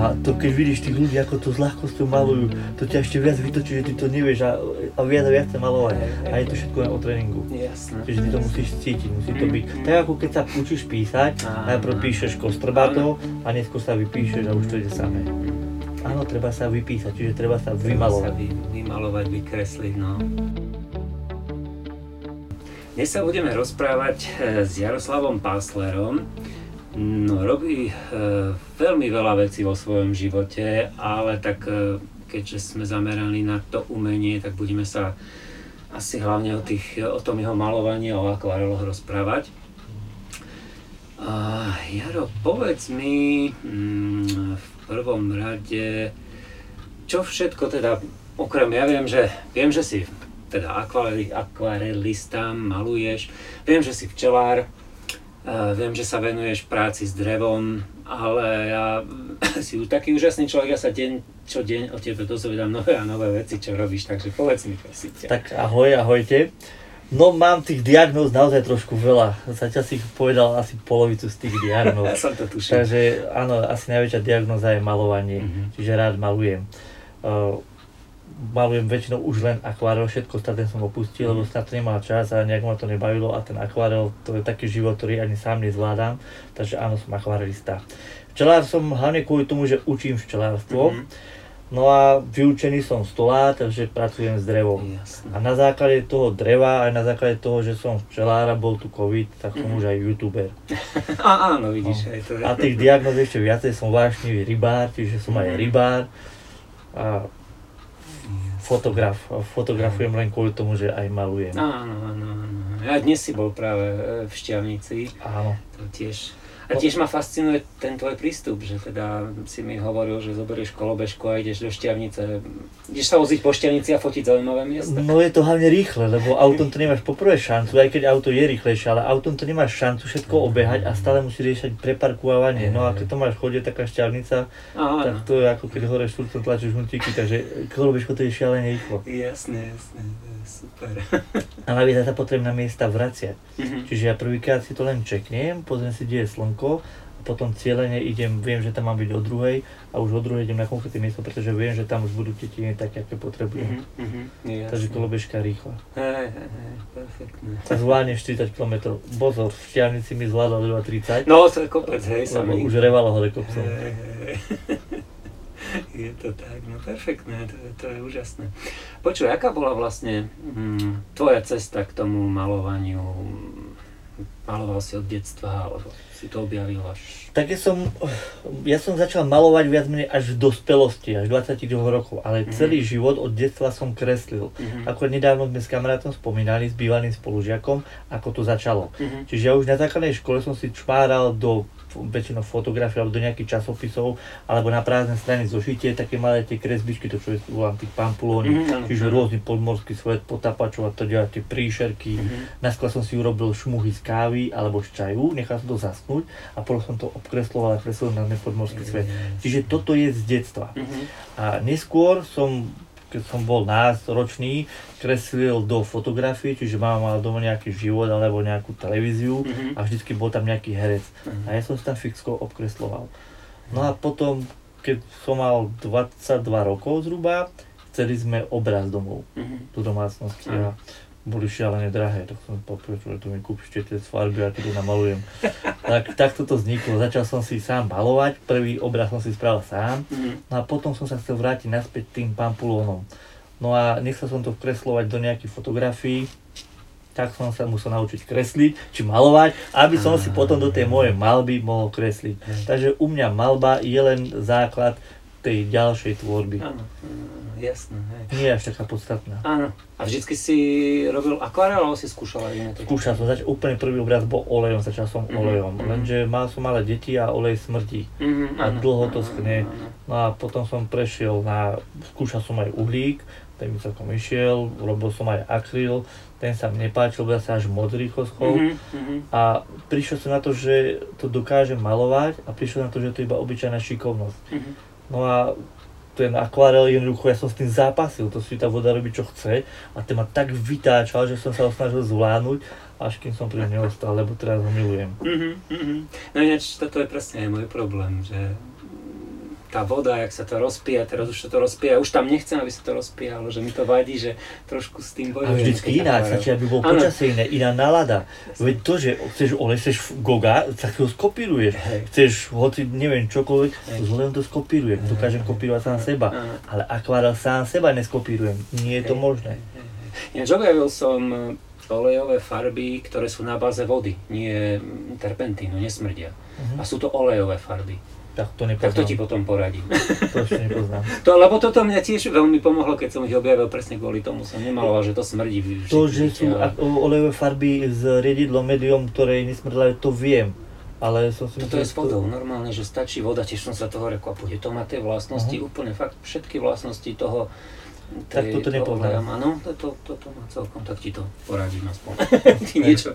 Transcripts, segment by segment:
A to keď vidíš tých ľudí, ako to s ľahkosťou malujú, to ťa ešte viac vytočí, že ty to nevieš a viac sa malovať. A je to všetko len o tréningu. Jasné. Čiže ty to musíš cítiť, musí to byť. Tak ako keď sa učíš písať, najprv píšeš kostrbato a neskôr sa vypíšeš a už to ide samé. Áno, treba sa vypísať, čiže treba sa vymalovať. Vymalovať, vykresliť, no. Dnes sa budeme rozprávať s Jaroslavom Páslerom. No, robí veľmi veľa vecí vo svojom živote, ale tak keďže sme zameraní na to umenie, tak budeme sa asi hlavne o tom jeho malovaní, o akvareloch rozprávať. Jaro, povedz mi v prvom rade, čo všetko teda, okrem ja viem, že si teda akvarelista, maluješ, viem, že si včelár, viem, že sa venuješ práci s drevom, ale ja si taký úžasný človek, ja sa deň čo deň o tebe dozvedám nové a nové veci, čo robíš, takže povedz mi, prosím ťa. Tak ahojte. No, mám tých diagnóz naozaj trošku veľa. Zatiaľ si povedal asi polovicu z tých diagnóz. Ja som to tušil. Takže áno, asi najväčšia diagnóza je malovanie, čiže rád malujem. Malujem väčšinou už len akvarel, všetko ostatné som opustil, lebo som na to nemal čas a nejak ma to nebavilo a ten akvarel to je taký život, ktorý ani sám nezvládam, takže áno, som akvarelista. Včelár som hlavne kvôli tomu, že učím včelárstvo, no a vyučený som stolár, takže pracujem s drevom. Jasne. A na základe toho dreva, aj na základe toho, že som včelár a bol tu covid, tak som už aj youtuber. A áno, vidíš, no. Aj to je. A tých diagnóz ešte viacej, som vášnivý rybár, čiže som aj rybár. A fotografujem len kvôli tomu, že aj malujem. Áno. Ja dnes si bol práve v Štiavnici. Áno. Tiež ma fascinuje ten tvoj prístup, že teda si mi hovoril, že zoberieš kolobežku a ideš do Štiavnice. Ideš sa voziť po Štiavnici a fotiť zaujímavé miesta. No je to hlavne rýchle, lebo autom to nemáš poprvé šancu, aj keď auto je rýchlejšie, ale autom to nemáš šancu všetko obehať a stále musíš riešať preparkovanie. No a keď to máš v chode, taká Štiavnica, tak to je ako keď horeš furt tlačíš hnutíky, takže kolobežko to je šialené rýchlo. Jasné, super. A navíc sa potrebujem na miesta vraciať. Čiže ja prvýkrát si to len čeknem, pozriem si, kde je slnko. A potom cieľene idem, viem, že tam mám byť o druhej a už o druhej idem na konkrétne miesto, pretože viem, že tam už budú tietiny také, aké potrebujem. Takže kolobežka rýchla. Perfektne. A zvládnem 40 km. Bozor, v Štiavnici mi zvládla zhruba 30. No, to je kopec, hej, samý. Už revalo hore kopcom. Je to tak, no perfektné, to je úžasné. Počuj, aká bola vlastne tvoja cesta k tomu malovaniu? Maloval si od detstva, alebo si to objavil až? Ja som začal malovať viac menej až v dospelosti, až 22 rokov, ale celý život od detstva som kreslil. Ako nedávno sme s kamarátom spomínali, s bývalým spolužiakom, ako to začalo. Čiže ja už na základnej škole som si čmáral do väčšinou fotografií alebo do nejakých časopisov, alebo na prázdne strany zošitie, také malé tie kresbičky, to čo je volám tí pampulóny, čiže rôzny podmorský svet, potapačov a to ďalej, tie príšerky. Naskôr som si urobil šmuhy z kávy alebo z čaju, nechal som to zaschnúť a potom som to obkresloval a kreslil na podmorský svet. Čiže toto je z detstva. A neskôr som, keď som bol ročný, kreslil do fotografií, čiže mama mala doma nejaký život alebo nejakú televíziu a vždycky bol tam nejaký herec. A ja som si tam fixko obkresloval. No a potom, keď som mal 22 rokov zhruba, chceli sme obraz domov do domácnosti. A boli šialené drahé, tak som poprosila, tu mi kúp ešte tie farby a tu namalujem. Tak toto vzniklo, začal som si sám malovať, prvý obraz som si spravil sám, no a potom som sa chcel vrátiť naspäť tým pampulónom. No a nechcel som to kreslovať do nejakých fotografií, tak som sa musel naučiť kresliť či malovať, aby som si potom do tej mojej malby mohol kresliť. Takže u mňa malba je len základ tej ďalšej tvorby. Áno, jasné. Hej. Nie je až taká podstatná. Áno. A vždycky si robil akvarel, alebo si skúšal aj iné? Skúšal som, úplne prvý obraz bol olejom, začal som olejom, lenže som malé deti a olej smrdí. Dlho to schne. No a potom som prešiel skúšal som aj uhlík, ten mi celkom išiel, robil som aj akryl, ten sa mi nepáčil, lebo sa až modrý choskol. A prišiel som na to, že to dokážem malovať a prišiel na to, že to je iba obyčajná šikovnosť. No a ten akvarel jednoducho, ja som s tým zápasil, to si tá voda robí čo chce a ten ma tak vytáčal, že som sa ho snažil zvládnuť, až kým som pri ňom neostal, lebo teraz ho milujem. No ináč, toto je presne aj môj problém, že tá voda, jak sa to rozpíja, teraz už sa to rozpíja, už tam nechcem, aby sa to rozpíjalo, že mi to vadí, že trošku s tým bojujem. A vždycky iná, stačí, aby bol počasie iné, iná nálada. Veď to, že chceš olej, chceš Goga, tak ho skopíruješ. Hej. Chceš hoci, neviem, čokoľvek, len to skopíruješ. Dokážem kopírovať sám seba, ale akvarel sám seba neskopírujem. Nie je to možné. Ináč objavil som olejové farby, ktoré sú na báze vody, nie terpentínu, nesmrdia. A sú to olejové farby. Tak to ti potom poradím. To ešte nepoznám. Lebo toto mňa tiež veľmi pomohlo, keď som ich objavil presne kvôli tomu. Som nemaloval, že to smrdí. To, že sú olejové farby s riedidlom, médium, ktoré nesmrdlajú, to viem. Ale som si toto je s vodou, normálne, že stačí voda, tiež som sa toho rekla, bude to má tie vlastnosti, úplne fakt všetky vlastnosti toho. Tak toto nepoznám. Áno, toto má celkom, tak ti to poradím aspoň. Ti niečo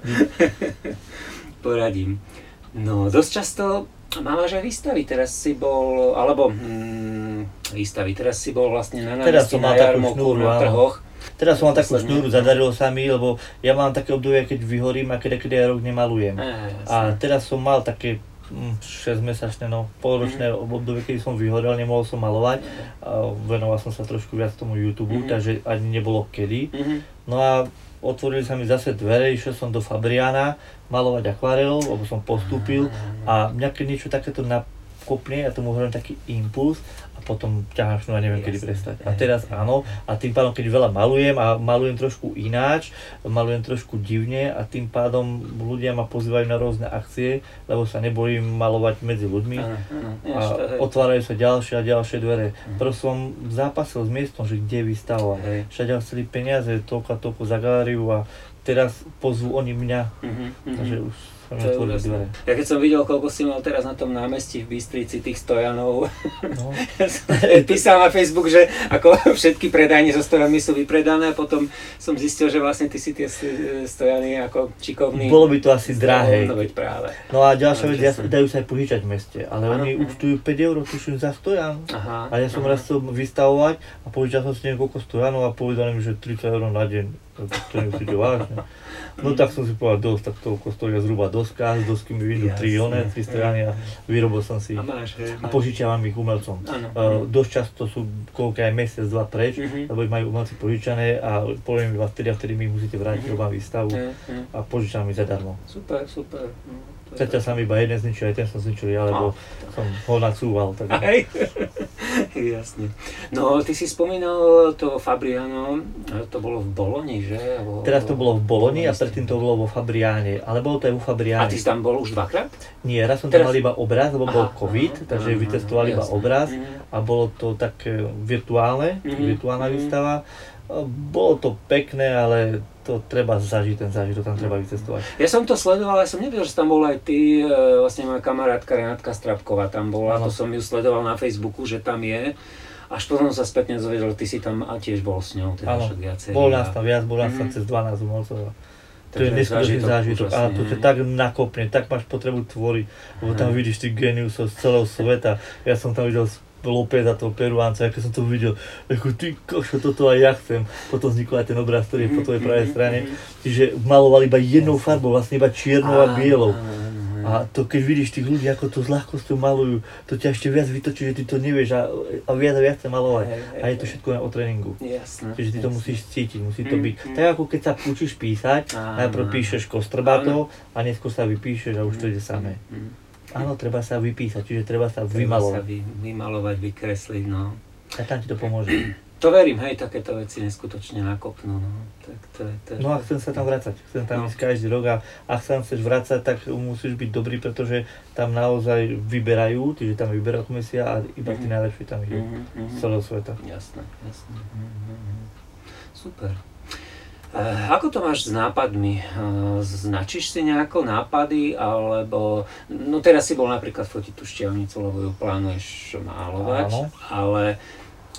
poradím. No, dosť často máš aj výstavy, teraz si bol, alebo výstavy, teraz si bol vlastne na námestí, na jarmoku, na trhoch. Teraz som mal takú šnúru, zadarilo sa mi, lebo ja mám také obdobie, keď vyhorím a kedy ja rok nemalujem. A teraz som mal také 6-mesačné, no polročné obdobie, keď som vyhorel, nemohol som malovať. Venoval som sa trošku viac tomu YouTube, takže ani nebolo kedy. No a otvorili sa mi zase dvere, išiel som do Fabriana malovať akvarelou, lebo som postúpil a mňa keď niečo takéto nakopne, ja tomu hovorím taký impuls a potom ťahám šnúru a neviem kedy prestať. A teraz áno, a tým pádom keď veľa malujem a malujem trošku ináč, malujem trošku divne a tým pádom ľudia ma pozývajú na rôzne akcie, lebo sa nebojím malovať medzi ľuďmi a otvárajú sa ďalšie a ďalšie dvere. Prosto som zápasil s miestom, že kde vystavovať. Všade chceli peniaze, toľko za galériu a teraz pozvú oni mňa, takže už som otvoril dvere. Ja keď som videl, koľko si mal teraz na tom námestí v Bystrici tých stojanov, písal na Facebook, že ako všetky predajne so stojanmi sú vypredané a potom som zistil, že vlastne ty si tie stojany ako čikovný. Bolo by to asi drahé. No a ďalšia vec, dajú sa aj požičať v meste, ale oni účtujú 5 eur, tuším, za stojan. A ja som raz chcel vystavovať a požičal som si niekoľko stojanov a povedal im, že 30 eur na deň. To nemusí to vážne. No tak som si povedal dosť, tak toľko stojí zhruba doska, z dosky mi vyjdú 3 strany a vyrobil som si ich. A požičiavam ich umelcom. Dosť často sú koľko aj mesiac, dva preč, lebo majú umelci požičané a poviem vás vtedy a vtedy mi musíte vrátiť robám výstavu a požičam ich zadarmo. Super. Zatiaľ som iba jeden zničil, aj ten som zničil ja, lebo som ho nacúval. Tak. Jasne. No, ty si spomínal to Fabriano, to bolo v Bologni, že? Teraz to bolo v Bologni a predtým to bolo vo Fabriane, ale bolo to aj vo Fabriane. A ty si tam bol už dvakrát? Nie, raz som tam mal iba obraz, lebo bol COVID, takže vytestoval iba obraz a bolo to tak virtuálna výstava. Bolo to pekné, ale to treba zažiť, ten zážitok, tam treba vycestovať. Ja som to sledoval, ja som nevedel, že tam bol aj ty, vlastne moja kamarátka Renátka Strapková tam bola, to som ju sledoval na Facebooku, že tam je. Až potom sa spätne dozvedel, ty si tam a tiež bol s ňou, teda však viacej. Bol nás tam viac, bol nás tam cez 12 umelcov. To je neskutočný zážitok, ale to ťa tak nakopne, tak máš potrebu tvoriť, lebo tam vidíš tých géniusov z celého sveta. Ja som tam videl López a toho Peruánca, ako som to videl, ako ty košo, toto aj ja chcem. Potom vznikol aj ten obraz, ktorý je po tvojej pravej strane. Čiže malovali iba jednou farbou, vlastne iba čiernou a bielou. A to keď vidíš tých ľudí, ako to s ľahkosťou malujú, to ťa ešte viac vytočí, že ty to nevieš a viac chce malovať. A je to všetko len o tréningu. Čiže ty to musíš cítiť, musí to byť. Tak ako keď sa učíš písať, najprv píšeš kostrbáto a neskôr sa vypíšeš a už to ide samé. Áno, treba sa vypísať, čiže treba sa vymalovať. Vymalovať, vykresliť, no. A tam ti to pomôže. To verím, hej, takéto veci neskutočne nakopnú, no. Tak to je... No a chcem sa tam vracať, chcem tam ísť každý rok a ak sa chceš vracať, tak musíš byť dobrý, pretože tam naozaj vyberajú, čiže tam vyberá komisia a iba tí najlepší tam idú z celého sveta. Jasné. Super. Ako to máš s nápadmi? Značíš si nejako nápady, alebo... No teraz si bol napríklad fotiť tú Štiavnicu, lebo ju plánuješ malovať, ale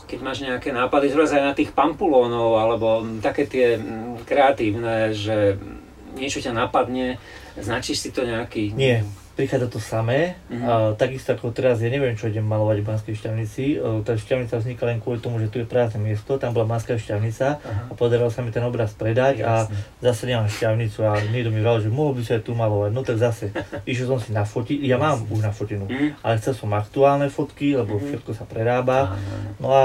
keď máš nejaké nápady, zrovna aj na tých pampulónov, alebo také tie kreatívne, že niečo ťa napadne, značíš si to nejaký... Nie. prichádza to samé. A takisto ako teraz, ja neviem, čo idem malovať v Banskej Štiavnici. Tá Štiavnica vznikla len kvôli tomu, že tu je prázdne miesto, tam bola Banská Štiavnica a podarilo sa mi ten obraz predať. Jasne. A zase nemám Štiavnicu a niekto mi vravel, že mohol by sa aj tu malovať. No tak zase, išiel som si nafotiť, ja mám už nafotenú, ale chcel som aktuálne fotky, lebo všetko sa prerába. No a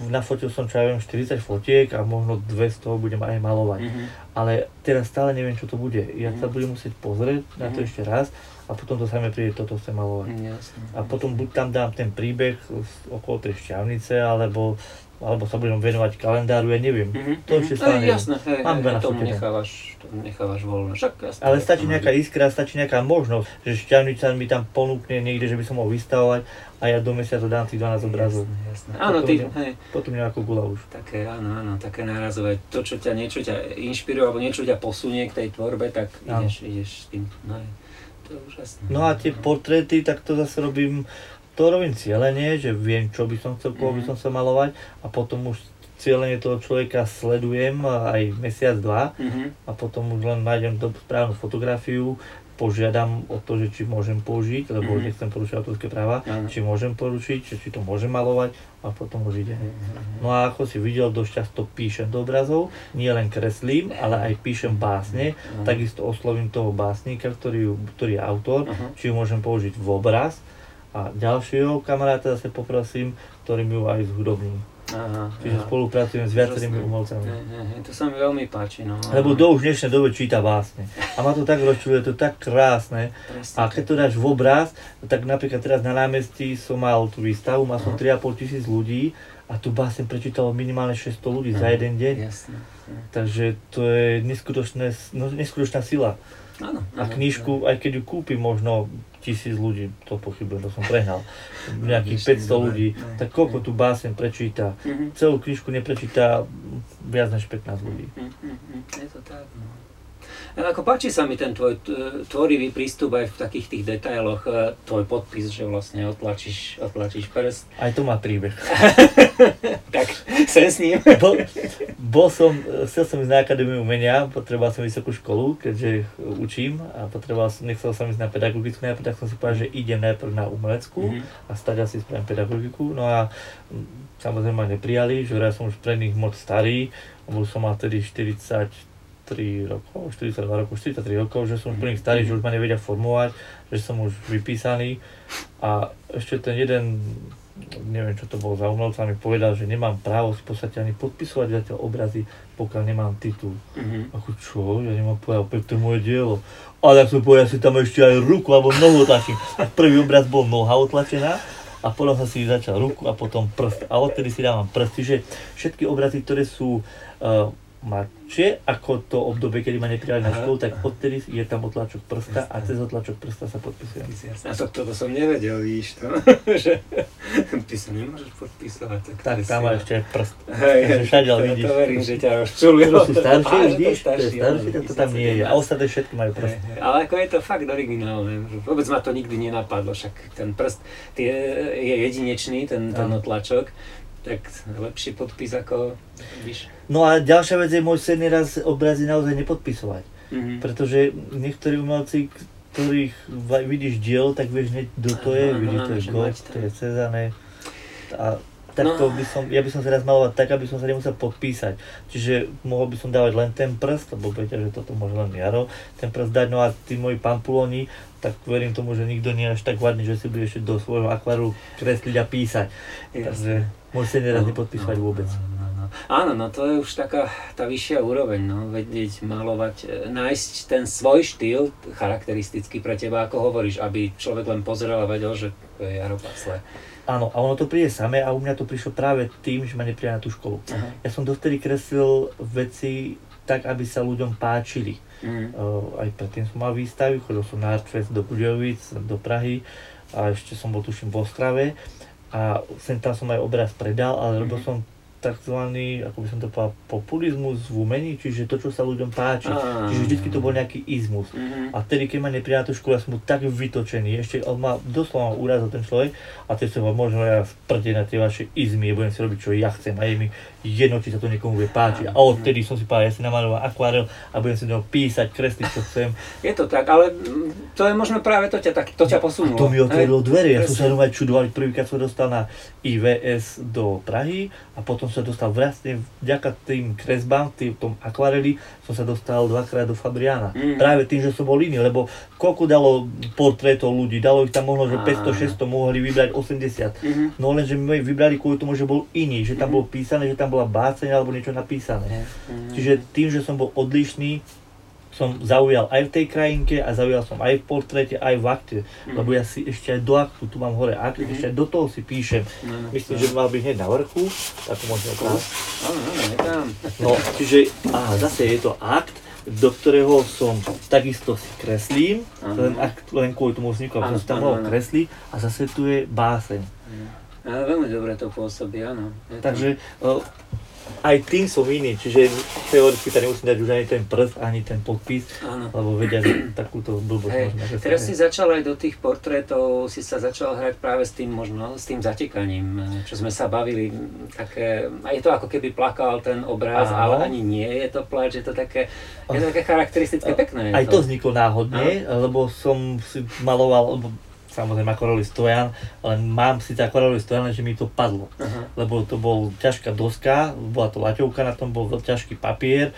nafotil som, čo ja viem, 40 fotiek a možno 200 budem aj malovať. Ale teraz stále neviem, čo to bude. Ja sa budem musieť pozrieť na to ešte raz a potom to samé príde, toto chcem malovať. A potom buď tam dám ten príbeh okolo tej Štiavnice, alebo sa budem venovať kalendáru, ja neviem. To ešte stále neviem. Mám iba nafotené. Tomu nechávaš voľno. Ale stačí nejaká iskra, stačí nejaká možnosť, že Štiavnica mi tam ponúkne niekde, že by som mohol vystavovať. A ja do mesiaca dám tých 12 obrazov. Jasné. Áno, potom je ako gula už. Také, áno, také nárazové. To, čo ťa niečo inšpiruje, alebo niečo ťa posunie k tej tvorbe, tak ideš s tým. No, to je úžasné. No a tie portréty, tak to zase robím, cieľenie, že viem, čo by som chcel, koho by som chcel malovať. A potom už cieľenie toho človeka sledujem aj mesiac, dva. A potom už len nájdem správnu fotografiu. Požiadam o to, že či môžem použiť, lebo nechcem porušiť autorské práva, či môžem porušiť, či to môžem malovať a potom už ide. No a ako si videl, dosť často píšem do obrazov, nie len kreslím, ale aj píšem básne, takisto oslovím toho básnika, ktorý je autor, či ju môžem použiť v obraz a ďalšieho kamaráta zase poprosím, ktorý mi ju aj zhudobní. Čiže spolupracujem s viacerými umelcami. To sa mi veľmi páči. No. Lebo do už dnešnej dobe číta básne. A ma to tak rozčuluje, to je tak krásne. A keď to dáš v obraz, tak napríklad teraz na námestí som mal tú výstavu, mal som 3,5 tisíc ľudí a tú básne prečítalo minimálne 600 ľudí za jeden deň. Jasne. Takže to je neskutočná sila. A knižku, aj keď ju kúpi možno 1000 ľudí, to pochybujem, to som prehnal, nejakých 500 ľudí, tak koľko tu básen prečíta, celú knižku neprečíta viac než 15 ľudí. Je to tak, no. Ako páči sa mi ten tvoj tvorivý prístup aj v takých tých detailoch, tvoj podpis, že vlastne otlačíš prst. Aj to má príbeh. Tak, sem s ním. Chcel som ísť na Akadémiu umenia, potreboval som vysokú školu, keďže učím a nechcel som ísť na pedagogickú, tak som si povedal, že idem najprv na umeleckú a stáďal si spravím pedagogiku. No a samozrejme ma neprijali, že ja som už pre nich moc starý, bol som mal tedy 43 rokov, že som už plný starý, že už ma nevedia formovať, že som už vypísaný a ešte ten jeden, neviem čo to bol za umelca, mi povedal, že nemám právo v podstate ani podpisovať za tie obrazy, pokiaľ nemám titul. Ako čo? Ja nemám povedal, to je moje dielo. Ale ak som povedal, ja si tam ešte aj ruku alebo nohu otlačím. A prvý obraz bol noha otlačená a potom som si začal ruku a potom prst. A odtedy si dávam prsty, že všetky obrazy, ktoré sú matšie, ako to obdobie, kedy ma neprijali na školu, tak odtedy je tam otlačok prsta a cez otlačok prsta sa podpisujem. A toto som nevedel, víš to, že ty sa nemôžeš podpisovať. Tak tam má ešte prst, že všadeľ vidíš. To verím, že ťa rozčulilo. To si starší, vidíš, tak to tam nie je. A ostatné všetky majú prst. Ale ako je to fakt originálne, vôbec ma to nikdy nenapadlo, však ten prst je jedinečný, ten otlačok. Tak lepší podpis ako, víš. No a ďalšia vec je, môj sen je raz obrazy naozaj nepodpisovať. Pretože niektorí umelci, ktorých vidíš diel, tak vieš, kto to je, to je Gott, to je Cezanne. Ja by som sa raz malovať tak, aby som sa nemusel podpísať. Čiže mohol by som dávať len ten prst, lebo vedia, že toto môže len Jaro, ten prst dať, no a tí moji pampulóni, tak verím tomu, že nikto nie je až tak vadný, že si bude ešte do svojho akváru kresliť a písať. Takže môžeš sa neraz nepodpísať vôbec. Áno, no to je už taká tá vyššia úroveň, no, vedieť, malovať, nájsť ten svoj štýl charakteristický pre teba, ako hovoríš, aby človek len pozeral a vedel, že to je Jaro Pásler. Áno, a ono to príde samé a u mňa to prišlo práve tým, že ma neprijali na tú školu. Ja som dovtedy kreslil veci tak, aby sa ľuďom páčili. Aj predtým som mal výstavy, chodil som na Artfest do Budejovic, do Prahy a ešte som bol tuším v Ostrave a sem tam som aj obraz predal, ale robil som takzvaný, ako by som to povedal, populizmus v umení, čiže to, čo sa ľuďom páči. Čiže vždycky to bol nejaký izmus. A vtedy, keď ma neprijal tú školu, ja som mu tak vytočený, ešte on ma doslova urazil ten človek a teď som ho možno ja v prde na tie vaše izmy, ja budem si robiť, čo ja chcem a je mi jedno, či sa to niekomu bude páčiť. A odtedy som si povedal, ja si namaloval akvarel a budem si do toho písať, kresliť, čo chcem. Je to tak, ale to je možno práve to ťa posunulo. To mi otvorilo dvere, ja som sa normálne čudoval, prvýkrát som dostal na IVS do Prahy a potom som sa dostal vlastne vďaka tým kresbám, tom akvareli, som sa dostal dvakrát do Fabriana. Práve tým, že som bol iný, lebo koľko dalo portrétov ľudí, dalo ich tam možno, že 500-600, mohli vybrať 80. No lenže my vybrali kvôli tomu, že bol iný, že tam bolo písané, že tam bola báseň alebo niečo napísané. Čiže tým, že som bol odlišný, som zaujal aj v tej krajinke a zaujal som aj v portréte, aj v akte. Lebo ja si ešte aj do aktu, tu mám hore akt, ešte aj do toho si píšem. Myslím, že mal byť hneď na vrchu, tak možno krás. No, čiže zase je to akt, do ktorého som takisto si kreslím, ten akt len kvôli tomu vznikol, som si tam mohol kresliť a zase tu je báseň. Veľmi dobre to pôsobí, áno. Takže aj tým som iný, čiže teoreticky tam nemusím dať už ani ten prst, ani ten podpis, lebo vedia, že takúto blbosť možno. Teraz si začal aj do tých portrétov, si sa začal hrať práve s tým možno, s tým zatekaním, čo sme sa bavili, také, a je to ako keby plakal ten obraz, ale ani nie je to plač, je to také charakteristické, pekné. Aj to vzniklo náhodne, lebo som si maloval, samozrejme akvarelový stojan, ale mám síce akvarelový stojan, lenže mi to padlo. Lebo to bol ťažká doska, bola to laťovka, na tom bol ťažký papier,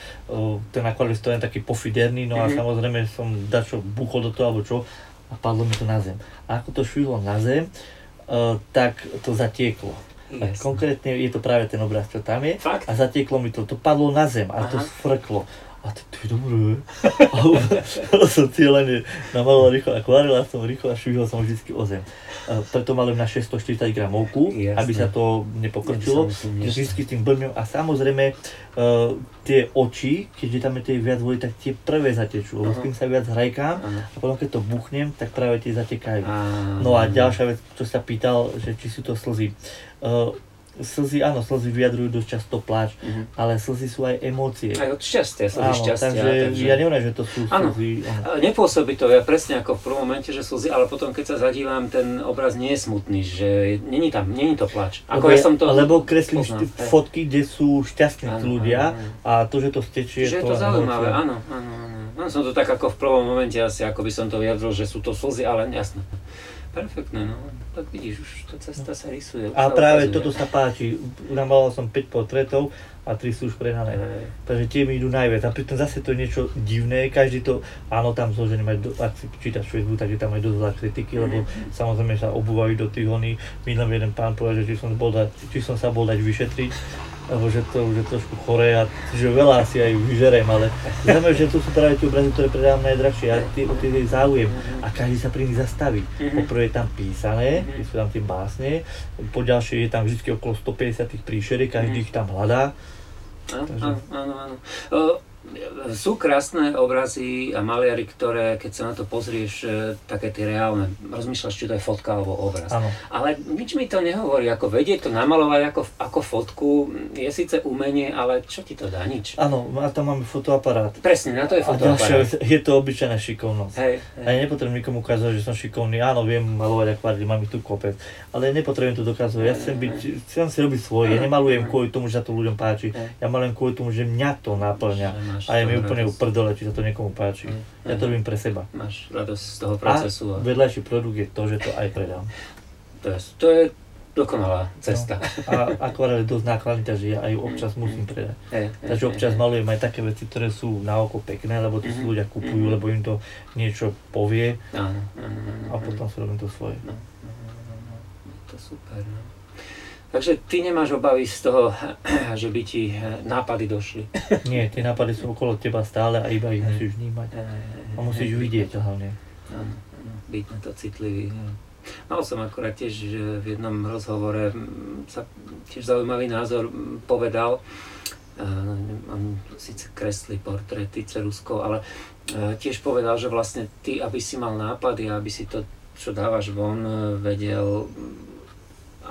ten akvarelový stojan taký pofiderný, no a samozrejme som dačo buchol do toho alebo čo a padlo mi to na zem. A ako to švihlo na zem, tak to zatieklo. Yes. Konkrétne je to práve ten obraz, čo tam je. Fakt? A zatieklo mi to padlo na zem a to sfrklo. A to je dobré. A som cieľene namaloval rýchlo akvarel a som rýchlo a švihol som vždycky o zem. Preto malujem na 640 gramovku, aby sa to nepokrčilo. Vždycky s tým blmiem a samozrejme tie oči, keďže tam je tie viac vody, tak tie prvé zatečú. S tým sa viac hrajkám a potom keď to buchnem, tak práve tie zatekajú. No a ďalšia vec, čo sa pýtal, že či sú to slzy. Slzy, áno, slzy vyjadrujú dosť často pláč, ale slzy sú aj emócie. Aj od šťastia, slzy šťastia. Takže ja neviem, že to sú slzy. Nepôsobí to ja presne ako v prvom momente, že slzy, ale potom keď sa zadívam, ten obraz nie je smutný, že není tam, není to pláč. Ako lebo ja som to kreslím fotky, kde sú šťastní ľudia a to, že to stečie, že je to zaujímavé, áno. Som to tak ako v prvom momente asi, ako by som to vyjadril, že sú to slzy, ale jasné. Perfektné, no. Tak vidíš, už tá cesta sa rysuje. A práve toto sa páči. Namaloval som 5 portrétov a 3 sú už prehnané. Takže tie mi idú najviac. A pritom zase to je niečo divné. Každý to, áno, tam zložené, ak si čítaš Facebook, tak je tam aj dosť veľa kritiky, lebo samozrejme sa obúvajú do tých oných. Minulý jeden pán povedal, že či som sa bol dať vyšetriť, lebo že to trošku choré a že veľa si aj vyžerem, ale znamená, že tu sú práve tie obrazy, ktoré predám najdražšie a o tých je záujem. A každý sa pri nich zastaví. Je tam písané, sú tam tie básne, po ďalšie je tam vždy okolo 150 tých príšeriek, každý ich tam hľadá. Áno. Sú krásne obrazy a maliary, ktoré, keď sa na to pozrieš, také tie reálne, rozmýšľaš, či to je fotka alebo obraz. Ano. Ale nič mi to nehovorí, ako vedieť to namalovať ako fotku, je síce umenie, ale čo ti to dá? Nič. Áno, a tam máme fotoaparát. Presne, na to je fotoaparát. Je to obyčajná šikovnosť. Hej. A ja nepotrebujem nikomu ukázať, že som šikovný, áno, viem malovať akvarely, mám ich tu kopec, ale nepotrebujem to dokázať, ja chcem si robiť svoje, ja nemalujem kvôli tomu, že sa to ľuďom páči, ja malujem kvôli tomu, že mňa to naplňa. A je mi úplne uprdole, či sa to niekomu páči. Ja to robím pre seba. Máš radosť z toho procesu. A vedľajší produkt je to, že to aj predám. To je dokonalá cesta. No. A akvarel je dosť nákladný, takže ja aj občas musím predať. Takže občas malujem aj také veci, ktoré sú na oko pekné, lebo to si ľudia kupujú, lebo im to niečo povie. A potom si robím to svoje. To super. Takže ty nemáš obavy z toho, že by ti nápady došli. Nie, tie nápady sú okolo teba stále a iba ich musíš vnímať. A musíš vidieť hlavne. Áno, byť na to citlivý. Mal som akorát tiež v jednom rozhovore, sa tiež zaujímavý názor povedal, on síce kreslí portréty ceruskou, ale tiež povedal, že vlastne ty, aby si mal nápady a aby si to, čo dávaš von, vedel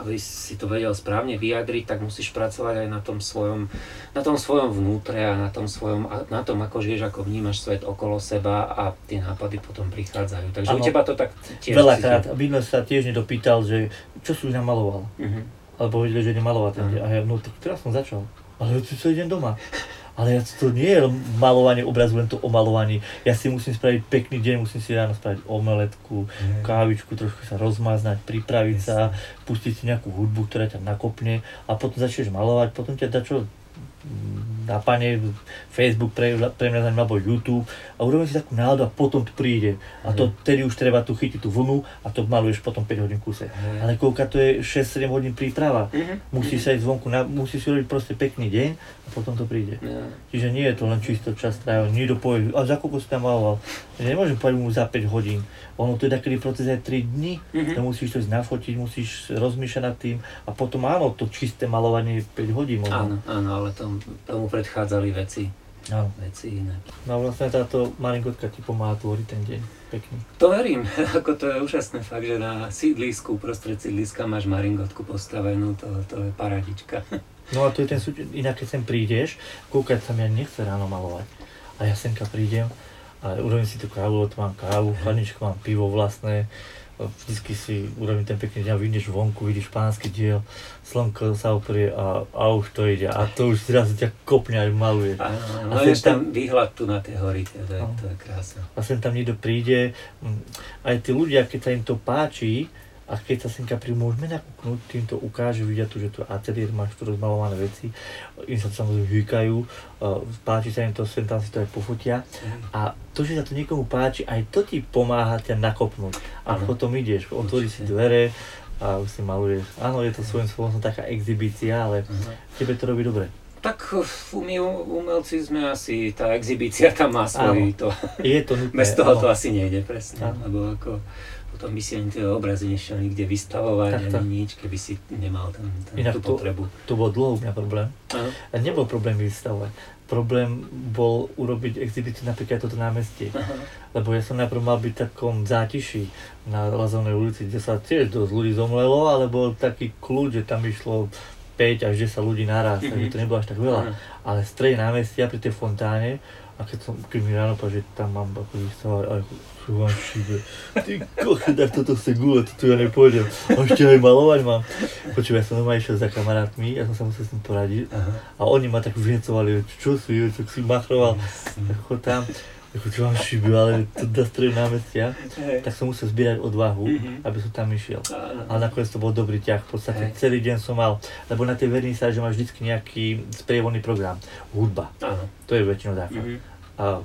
aby si to vedel správne vyjadriť, tak musíš pracovať aj na tom svojom vnútre a na tom, ako žiješ, ako vnímaš svet okolo seba a tie nápady potom prichádzajú. Takže ano, u teba to tak tiež... Veľakrát. Bino sa tiež nedopýtal, že čo si už namaloval. Uh-huh. Ale povedali, že nemaloval ten deň. A ja, no tak teraz som začal. Ale ja sa idem doma. Ale ja to nie je malovanie obrazu, len to omalovanie. Ja si musím spraviť pekný deň, musím si ráno spraviť omeletku, kávičku, trošku sa rozmaznať, pripraviť sa, pustiť si nejakú hudbu, ktorá ťa nakopne a potom začneš malovať, potom ťa dačo napadne, Facebook pre mňa zaujíma, alebo YouTube a urobím si takú náladu a potom to príde. A to tedy už treba tu chytiť tú vlnu a to maluješ potom 5 hodín kuse. Ale koľka to je 6-7 hodín príprava. Musíš sa ísť zvonku, musíš si urobiť proste pekný deň a potom to príde. Čiže nie je to len čisto čas trávený, niekto povie, a za koľko si tam maloval? Nemôžem povedať mu za 5 hodín. Ono to je taký proces aj 3 dní, to musíš to ísť nafotiť, musíš rozmýšľať nad tým a potom áno, to čisté malovanie je 5 hodín. Áno, ale tomu predchádzali veci iné. No vlastne táto malinkotka ti pomáha tvoriť ten deň pekný. To verím, ako to je úžasné fakt, že na sídlisku, uprostred sídliska máš maringotku postavenú, to je paradička. No a to je ten súč... Inak keď sem prídeš, kúkať sa mi nechce ráno malovať. A ja semka prídem a urobím si tú kávu, lebo mám kávu, chladničku, mám pivo vlastné. Vždycky si urobím ten pekný deň, vyjdeš vonku, vidíš pánsky diel, slnko sa oprie a už to ide a to už zrazu ťa kopne aj maluje. A je tam výhľad tu na tie hory, to je krásne. A sem tam niekto príde, aj tí ľudia, keď sa im to páči a keď sa semka príde, môžeme nakúknúť, tým to ukáže, vidia tu, že tu ateliér máš tu rozmalované veci, im sa samozrejme hýkajú, páči sa im to, sem tam si to aj pofotia. A to, že sa to niekomu páči, aj to ti pomáha ťa nakopnúť. A potom ideš, otvoríš si dvere a už si maluješ. Áno, je to svojím spôsobom taká exhibícia, ale tebe to robí dobre. Tak my umelci sme asi, tá exhibícia tam má svojí to. Je to nutné. Bez toho to asi nejde, presne. Lebo ako potom by si ani tie obrazy nešiel nikde vystavovať, ani nič, keby si nemal tú potrebu. To bol dlho u mňa problém. A nebol problém vystavovať. Problém bol urobiť exhibíciu napríklad toto námestie. Lebo ja som najprv mal byť v takom zátiši na Lazovnej ulici, kde sa tiež dosť ľudí zomlelo, ale bol taký kľud, že tam išlo 5 až 10 ľudí naraz, takže to nebolo až tak veľa. Ale v strede námestia pri tej fontáne, a keď mi ráno povedal, že tam mám akože vystavovať, ale čo vám šíbe, ty koche, tak toto chce gule, toto ja nepôjdem, a ešte aj malovať mám. Počujem, ja som doma išiel za kamarátmi, ja som sa musel s ním poradiť a oni ma tak viecovali, čo si, tak si machroval, tak ho tam, čo vám šíbe, ale to dá stredu námestia, tak som musel zbierať odvahu, aby som tam išiel. Ale nakoniec to bol dobrý ťah, v podstate celý deň som mal, lebo na tej vernisáži máš vždycky nejaký sprievodný program, hudba, to je väčšinou základ.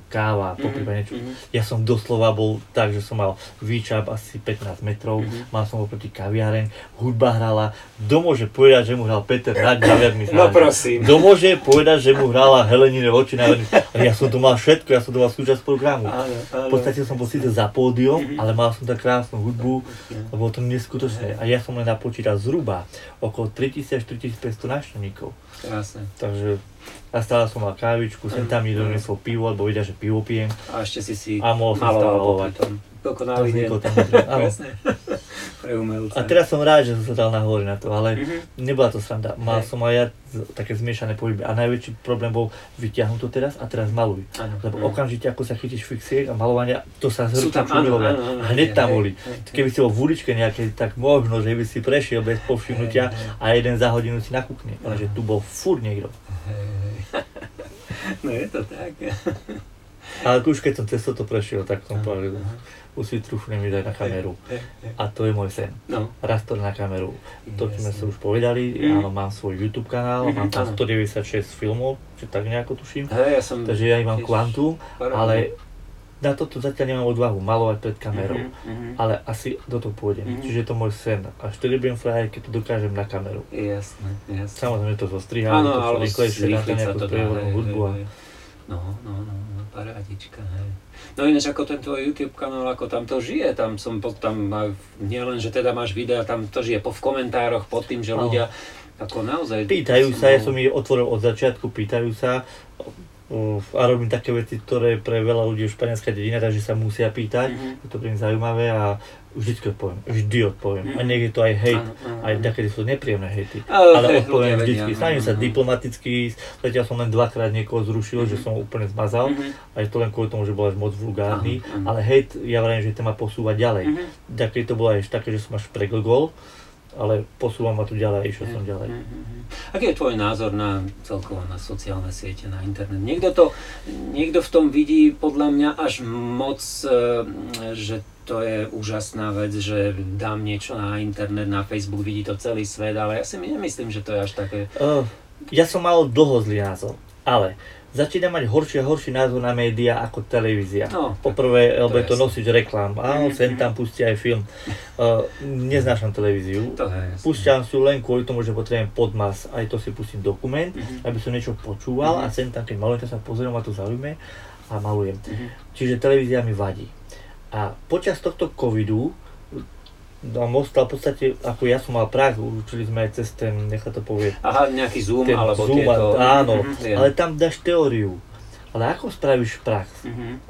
Káva, popríklad niečo. Ja som doslova bol tak, že som mal výčap asi 15 metrov, mal som oproti kaviareň, hudba hrala, kto môže povedať, že mu hral Peter Naď na vernisáži? No prosím. Kto môže povedať, že mu hrala Helenine oči na vernisáži? Ja som to mal všetko, ja som to mal súčasť programu. V podstate som bol síce za pódium, ale mal som tak krásnu hudbu, bolo to neskutočné. A ja som len napočítal zhruba okolo 3000-4500 návštevníkov. Krásne. Takže a stále som mal kávičku, sem tam mi doniesol pivo, lebo vedia, že pivo pijem. A ešte si maloval potom. Koľko návidiem. A teraz som rád, že som sa dal nahore na to, ale nebola to sranda. Mal som aj ja také zmiešané pohyby a najväčší problém bol vyťahnuť to teraz a teraz maluj. Lebo okamžite, ako sa chytíš fixiek a malovania, to sa zhrúčne umilovia. Hneď tam boli. Keby si bol v uličke nejakej, tak možno, že by si prešiel bez povšimnutia a jeden za hodinu si nakúkne. Ale že tu bol furt niekto. No je to tak. Ale už keď som cez toto prešiel, tak som povedal, už si trúfnem ísť aj na kameru. A to je môj sen. Raz to na kameru. To sme sa už povedali, áno, mám svoj YouTube kanál, mám tam 196 filmov, či tak nejako tuším. Takže ja mám kvantum, ale na toto zatiaľ nemám odvahu malovať pred kamerou, ale asi do toho pôjdem. Čiže je to môj sen. A vtedy budem frajer, keď to dokážem na kameru. Jasné. Samozrejme to zostrihám, to sú rýchlejšie, na nejakú sprievodnú hudbu. No, parádička, hej. No ináč ako ten tvoj YouTube kanál, ako tam to žije, tam nielen, že teda máš videa, tam to žije v komentároch pod tým, že ľudia ako naozaj... Pýtajú sa, ja som ich otvoril od začiatku, pýtajú sa, a robím také veci, ktoré pre veľa ľudí už španielská dedina, takže sa musia pýtať, je to pre mňa zaujímavé a vždy odpoviem. A niekde to aj hejt, aj takedy sú nepríjemné hejty, ale odpoviem vždycky. Snažím sa diplomaticky, zatiaľ som len dvakrát niekoho zrušil, že som ho úplne zmazal, a je to len kvôli tomu, že bol až moc vulgárny, ale hejt, ja vravím, že to ma posúva ďalej. Takedy to bolo aj také, že som až preglgol, ale posúvam ma tu ďalej, išiel som ďalej. Aký je tvoj názor na celkovo na sociálne siete, na internet? Niekto v tom vidí podľa mňa až moc, že to je úžasná vec, že dám niečo na internet, na Facebook, vidí to celý svet, ale ja si nemyslím, že to je až také... Ja som mal dlho zlý názor, ale začína mať horší a horší názor na médiá ako televízia. Poprvé, lebo je to nosič reklám. Áno, sem tam pustia aj film. Neznášam televíziu. Púšťam si len kvôli tomu, že potrebujem podmas. Aj to si pustím dokument, aby som niečo počúval a sem tam, keď malujem, sa pozriem, ma to zaujíme a malujem. Čiže televízia mi vadí. A počas tohto covidu ostal v podstate, ako ja som mal Prahu, učili sme aj cez ten, nechá to povieť. Aha, nejaký Zoom alebo tieto. Áno, ale tam dáš teóriu. Ale ako spravíš prax?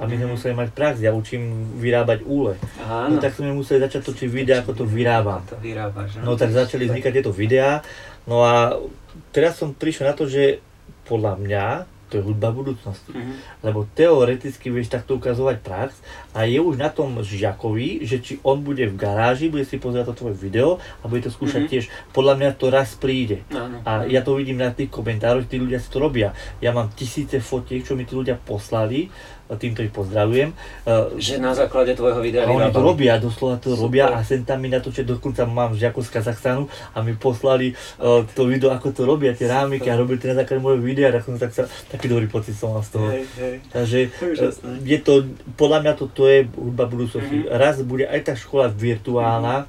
A my sme museli mať prax, ja učím vyrábať úle. No tak sme museli začať točiť videa, ako to vyrábam. No tak začali vznikať tieto videá. No a teraz som prišiel na to, že podľa mňa to je hudba budúcnosti. Lebo teoreticky vieš takto ukazovať prax a je už na tom žiakovi, že či on bude v garáži, bude si pozerať to tvoje video a bude to skúšať tiež. Podľa mňa to raz príde. A ja to vidím na tých komentároch, tí ľudia si to robia. Ja mám tisíce fotiek, čo mi tí ľudia poslali, týmto ich pozdravujem. Že na základe tvojho videa vyrábali. Oni to robia, doslova to robia a sem tam mi natočia, dokonca mám žiakov z Kazachstanu a mi poslali to video, ako to robia, tie rámiky a robili to na základe môjho videa, tak som taký dobrý pocit som mal z toho. Takže je to, podľa mňa to je hudba budúcnosti. Raz bude aj tá škola virtuálna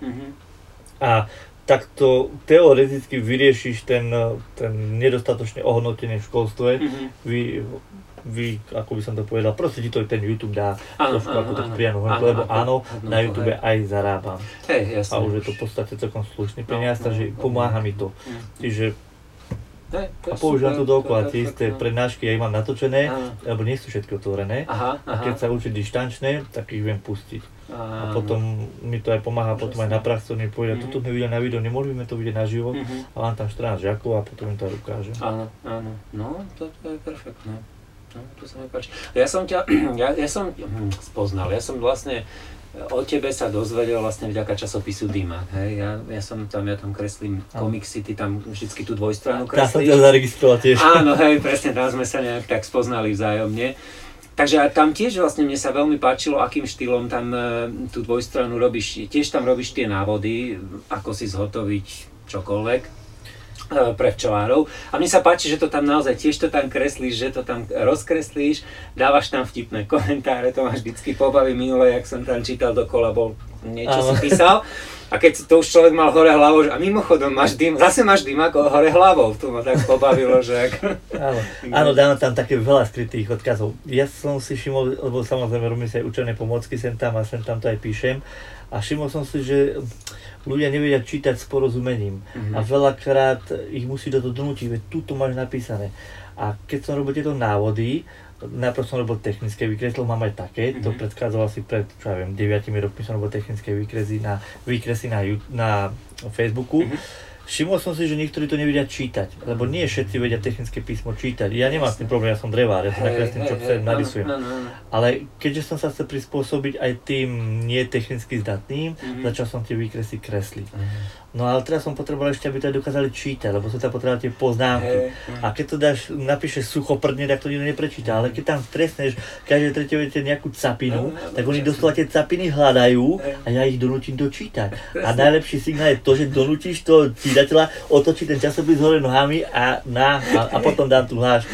a takto teoreticky vyriešiš ten nedostatočne ohodnotený v školstve. Ako by som to povedal, proste ti to ten YouTube dá trošku ako tak priamo, lebo na YouTube aj zarábam. A už je to v podstate celkom slušný peniaz, takže pomáha mi to. Čiže a používam to dookola, tie isté prednášky, ja ich mám natočené, lebo nie sú všetky otvorené. A keď sa učí dištančné, tak ich viem pustiť. A potom mi to aj pomáha, potom aj na praxi mi povedia, toto sme videli na video, nemôžeme to vidieť naživo, a mám tam 14 žiakov a potom im to aj ukážem. Áno, no to je perfektné. No, to sa mi páči. Ja som ťa spoznal, ja som vlastne o tebe sa dozvedel vlastne vďaka časopisu Dymák, hej, ja tam kreslím komiksy, ty tam vždycky tú dvojstranu kreslíš. Tá som ťa zaregistroval tiež. Áno, hej, presne, tam sme sa nejak tak spoznali vzájomne. Takže tam tiež vlastne mne sa veľmi páčilo, akým štýlom tam tú dvojstranu robíš, tiež tam robíš tie návody, ako si zhotoviť čokoľvek pre včelárov. A mne sa páči, že to tam naozaj tiež to tam kreslíš, že to tam rozkreslíš, dávaš tam vtipné komentáre, to ma vždycky pobaví. Minule, jak som tam čítal dokola, bol niečo si písal. A keď to už človek mal hore hlavou, a mimochodom zase máš dym ako hore hlavou, to ma tak pobavilo, že ako... Áno, dávam tam také veľa skrytých odkazov. Ja som si všimol, lebo samozrejme robím si aj učené pomôcky sem tam to aj píšem, a všimol som si, že ľudia nevedia čítať s porozumením a veľakrát ich musí do toho donútiť, veď tu to máš napísané. A keď som robil tieto návody, najprv som robil technické výkreslo, mám aj také, to predkázal asi pred, čo ja viem, 9 rokmi som robil technické výkresy na Facebooku. Všimol som si, že niektorí to nevedia čítať, lebo nie všetci vedia technické písmo čítať. Ja nemám s tým problém, ja som drevár, ja to nakreslím, čo chcem, narisujem. Ale keďže som sa chcel prispôsobiť aj tým netechnicky zdatným, začal som tie výkresy kresliť. No ale teraz som potreboval ešte, aby to dokázali čítať, lebo som tam potreboval tie poznámky. A keď to napíšeš suchoprdne, tak to nikto neprečíta, ale keď tam stresneš každé tretie vete nejakú capinu, tak oni doslova tie capiny hľadajú a ja ich donútim dočítať. A najlepší signál je to, že donútiš toho čítateľa, otočí ten časopis hore nohami a potom dám tú hlášku.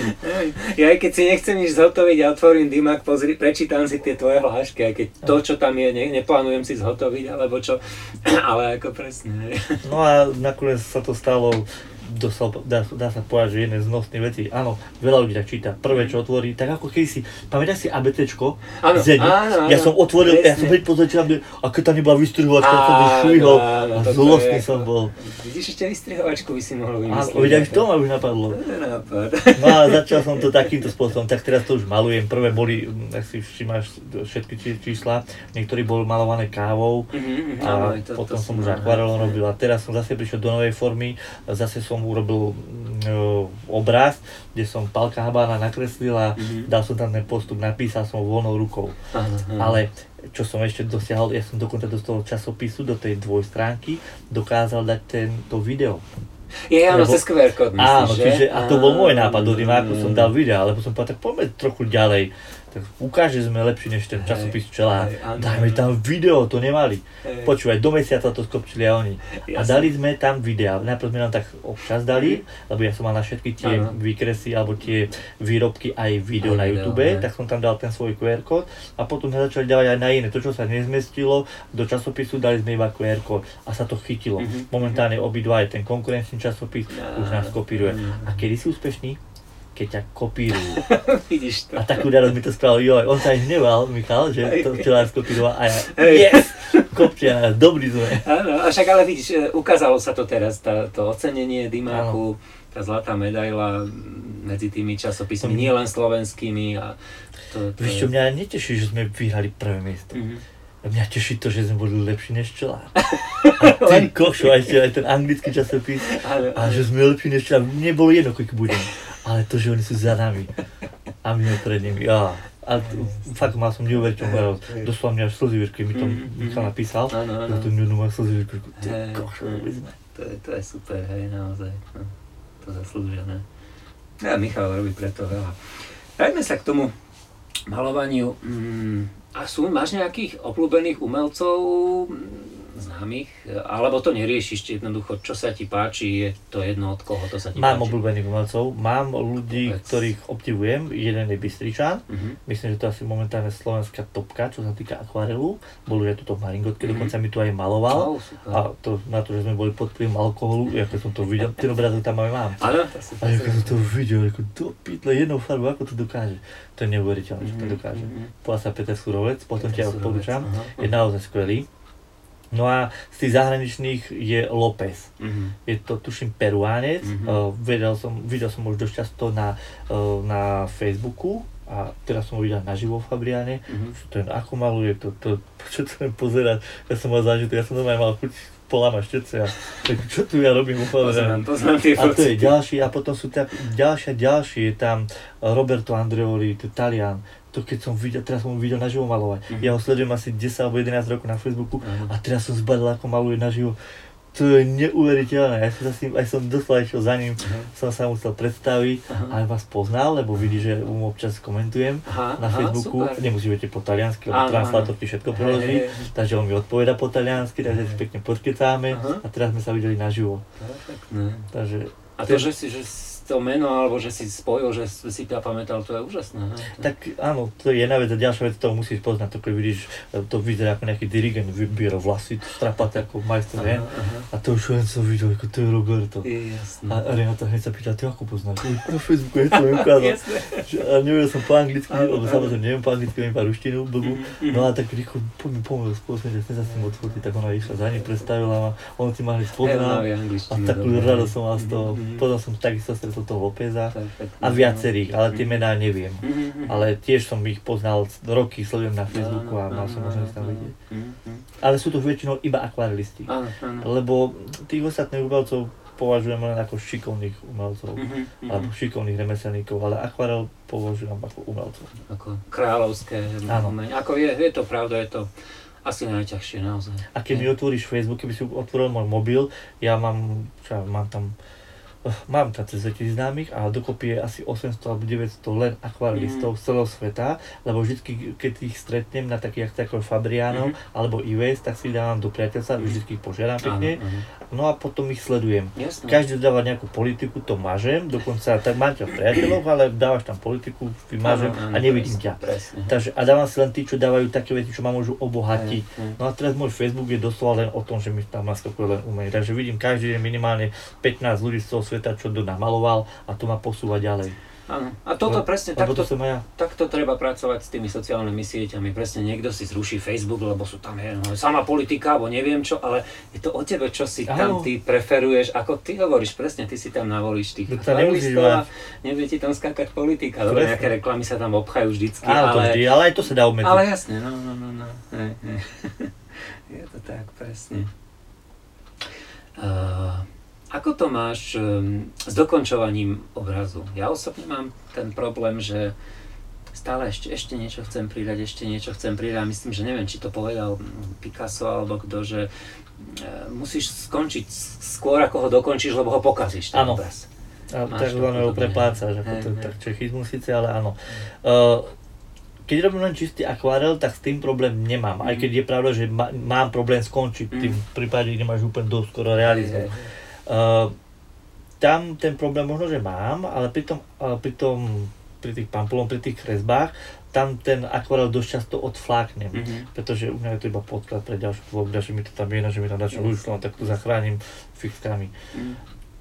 Ja aj keď si nechcem nič zhotoviť, ja otvorím Dymák, prečítam si tie tvoje hlášky, aj keď to, čo tam je, neplánujem si zhotoviť, alebo čo, ale ako presne. No a nakoniec sa to stalo dá sa povedať, že jeden z nosných vecí. Áno, veľa ľudí tak číta. Prvé, čo otvorí, tak ako kedysi, pamätáš si ABCčko? Áno, áno. Ja som otvoril, presne. Ja som hneď pozrieť, a keď tam iba vystrihovačka, som by švihol. Áno, zlostný som bol. Vidíš, ešte vystrihovačku by si mohol vymyslieť. Áno, už to ma už napadlo. No a začal som to takýmto spôsobom, tak teraz to už malujem. Prvé boli, ak si všimáš všetky čísla, niektorí boli malované kávou a potom som už akvarelom robil. A teraz som zase prišiel do novej formy, zase som urobil obraz, kde som Palka Habána nakreslil a dal som tam ten postup, napísal som voľnou rukou. Ale čo som ešte dosiahol, ja som dokonca do toho časopisu, do tej dvojstránky dokázal dať to video. Je áno, cez QR kód myslíš, áno, že? Čiže, a to bol môj nápad, do Dymáku som dal video, lebo som povedal, tak poďme trochu ďalej. Tak ukáže, sme lepší než ten časopis Včelár. Dajme tam video, to nemali. Hej. Počúvaj, do mesiaca to skopčili a oni. Jasne. A dali sme tam videá. Najprv sme nám tak občas dali, lebo ja som mal na všetky tie výkresy alebo tie výrobky aj video na YouTube, tak som tam dal ten svoj QR kód a potom sme začali dávať aj na iné. To, čo sa nezmestilo do časopisu, dali sme iba QR kód a sa to chytilo. Momentálne obidva, aj ten konkurenčný časopis už nás kopíruje. A kedy si úspešný? Keď ťa kopírujú. Vidíš to. A takú darosť mi to spravil, joj, on sa aj hneval, Michal, že to Včelár skopíroval a ja, yes, kopčia, dobrý sme. Áno, a však ale vidíš, ukázalo sa to teraz, to ocenenie Dymáku, tá zlatá medaila medzi tými časopismi, nie len slovenskými. Víš čo, mňa neteší, že sme vyhrali prvé miesto. Mňa teší to, že sme boli lepší než Včelár. A ten košo, aj ten anglický časopis, a že sme lepší než Včelár, nebolo jedno, koľko budem. Ale to, že oni sú za nami a my pred nimi. A fakt mal som neuver, čo hovoril, doslova mňa až slzy vyrkli, mi to Michal napísal, za tú dňu mám slzy vyrkli, ty košo, sme. To je super, hej, naozaj, no, to zaslúžené. A Michal robí preto veľa. Vráťme sa k tomu malovaniu. A máš nejakých obľúbených umelcov známych? Alebo to neriešiš jednoducho, čo sa ti páči, je to jedno od koho to sa ti páči? Mám obľúbených umelcov, mám ľudí, ktorých obdivujem. Jeden je Bystričan, myslím, že to asi momentálne slovenská topka, čo sa týka akvarelu. Bol už aj tuto v Maringotke, dokonca mi tu aj maloval. A to na to, že sme boli pod vplyvom alkoholu, ja keď som to videl, ten obrázok tam aj mám. A ja keď som to videl, ako do pýtle, jednou farbu, ako to dokáže. To je neuveriteľné, čo to dokáže. Volá sa Peter Schurovec, potom ti ja odporúčam, je naozaj skvelý. No a z tých zahraničných je López. Je to, tuším, Peruánec. Videl som už dosť často na Facebooku a teraz som ho videl naživo v Fabriane. Ten ako maluje, čo to len pozerať. Ja som mal zážitok, ja som doma mal chuť polámať šťece a čo tu ja robím v Fabriane. A to je ďalší, a potom sú tak ďalší. Je tam Roberto Andreoli, to je Talian. To keď som videl, teraz som ho videl naživo malovať. Ja ho sledujem asi 10 alebo 11 rokov na Facebooku a teraz som zbadal, ako maluje naživo. To je neuveriteľné, ja som doslova išiel za ním, som sa musel predstaviť, ale vás poznal, lebo vidí, že občas komentujem na Facebooku. Nemusíte po taliansky, lebo translátor ti všetko preloží, takže on mi odpoveda po taliansky, takže si pekne podkecáme a teraz sme sa videli naživo. A to, že to meno, alebo že si spojil, že si ťa pamätal, to je úžasné. Tak áno, to je jedna vec a ďalšia vec, toho musíš poznať, to keď vidíš, to vyzerá ako nejaký dirigent, vybiera vlasy, strapaté ako majster, ne? A to už len som videl, ako to je Roberto. A Renátka hneď sa pýta, ty ako poznáš? Na Facebooku hneď som mi ukázal. A neviem, som po anglicky, lebo samozrejme neviem po anglicky, neviem po ruštinu, blbú. No a tak rýchlo mi pomohol spôsob, že sme sa s tým odfotili, tak ona išla za ním, predstavila ma, on si ma hneď spoznal a takú radosť som mal z toho. Potom som takisto toto Lópeza a viacerých, ale tie mená neviem. Ale tiež som ich poznal roky, sledujem na Facebooku a mal som možnosť tam vidieť. Ale sú to väčšinou iba akvarelisti, lebo tých ostatných umelcov považujem len ako šikovných umelcov, alebo šikovných remeselníkov, ale akvarel považujem ako umelcov. Ako kráľovské umenie. Ako je to pravda, je to asi najťažšie naozaj. A keď mi otvoríš Facebook, keby si otvoril môj mobil, ja mám tam cez 2000 známych a dokopy je asi 800 alebo 900 len akvarelistov z celého sveta, lebo vždy, keď ich stretnem na takých akciách ako Fabriano alebo Ives, tak si ich dávam do priateľstva, vždy ich požiadam pekne, no a potom ich sledujem. Jasne. Každý dáva nejakú politiku, to mažem, dokonca tak mám ťa priateľov, ale dávaš tam politiku, vymažem a nevidím ťa. Takže, a dávam si len tí, čo dávajú také veci, čo ma môžu obohatiť. No a teraz môj Facebook je doslova len o tom, že mi tam naskakuje len umenie. Takže vidím každý deň minimálne 15 ľudí z toho sveta. sveta, čo to namaloval, a to má posúvať ďalej. Áno. A toto presne, takto treba pracovať s tými sociálnymi sieťami. Presne niekto si zruší Facebook, lebo sú tam sama politika, alebo neviem čo, ale je to o tebe, čo si tam ty preferuješ, ako ty hovoríš, presne, ty si tam navolíš tých aktivistov a nebude ti tam skákať politika. Dobre, nejaké reklamy sa tam obchajú vždycky, ale aj to sa dá obmedziť. Ale jasne, no. Ne. Je to tak, presne. Ako to máš s dokončovaním obrazu? Ja osobne mám ten problém, že stále ešte niečo chcem pridať a myslím, že neviem, či to povedal Picasso alebo kto, že musíš skončiť skôr, ako ho dokončíš, lebo ho pokazíš ten obraz. Áno, takzvaného prepláca, že potom tak čechizmu síce, ale áno. Keď robím len čistý akvarel, tak s tým problém nemám, aj keď je pravda, že mám problém skončiť tým v prípade, kde máš úplne doskoro realizmu. Tam ten problém možno, že mám, ale pri tých pampulom, pri tých kresbách, tam ten akvarel dosť často odfláknem, pretože u mňa je to iba podklad pre ďalšiu tvorbu, že mi to tam je, že mi tam dačo ušlo, tak to zachránim fixkami.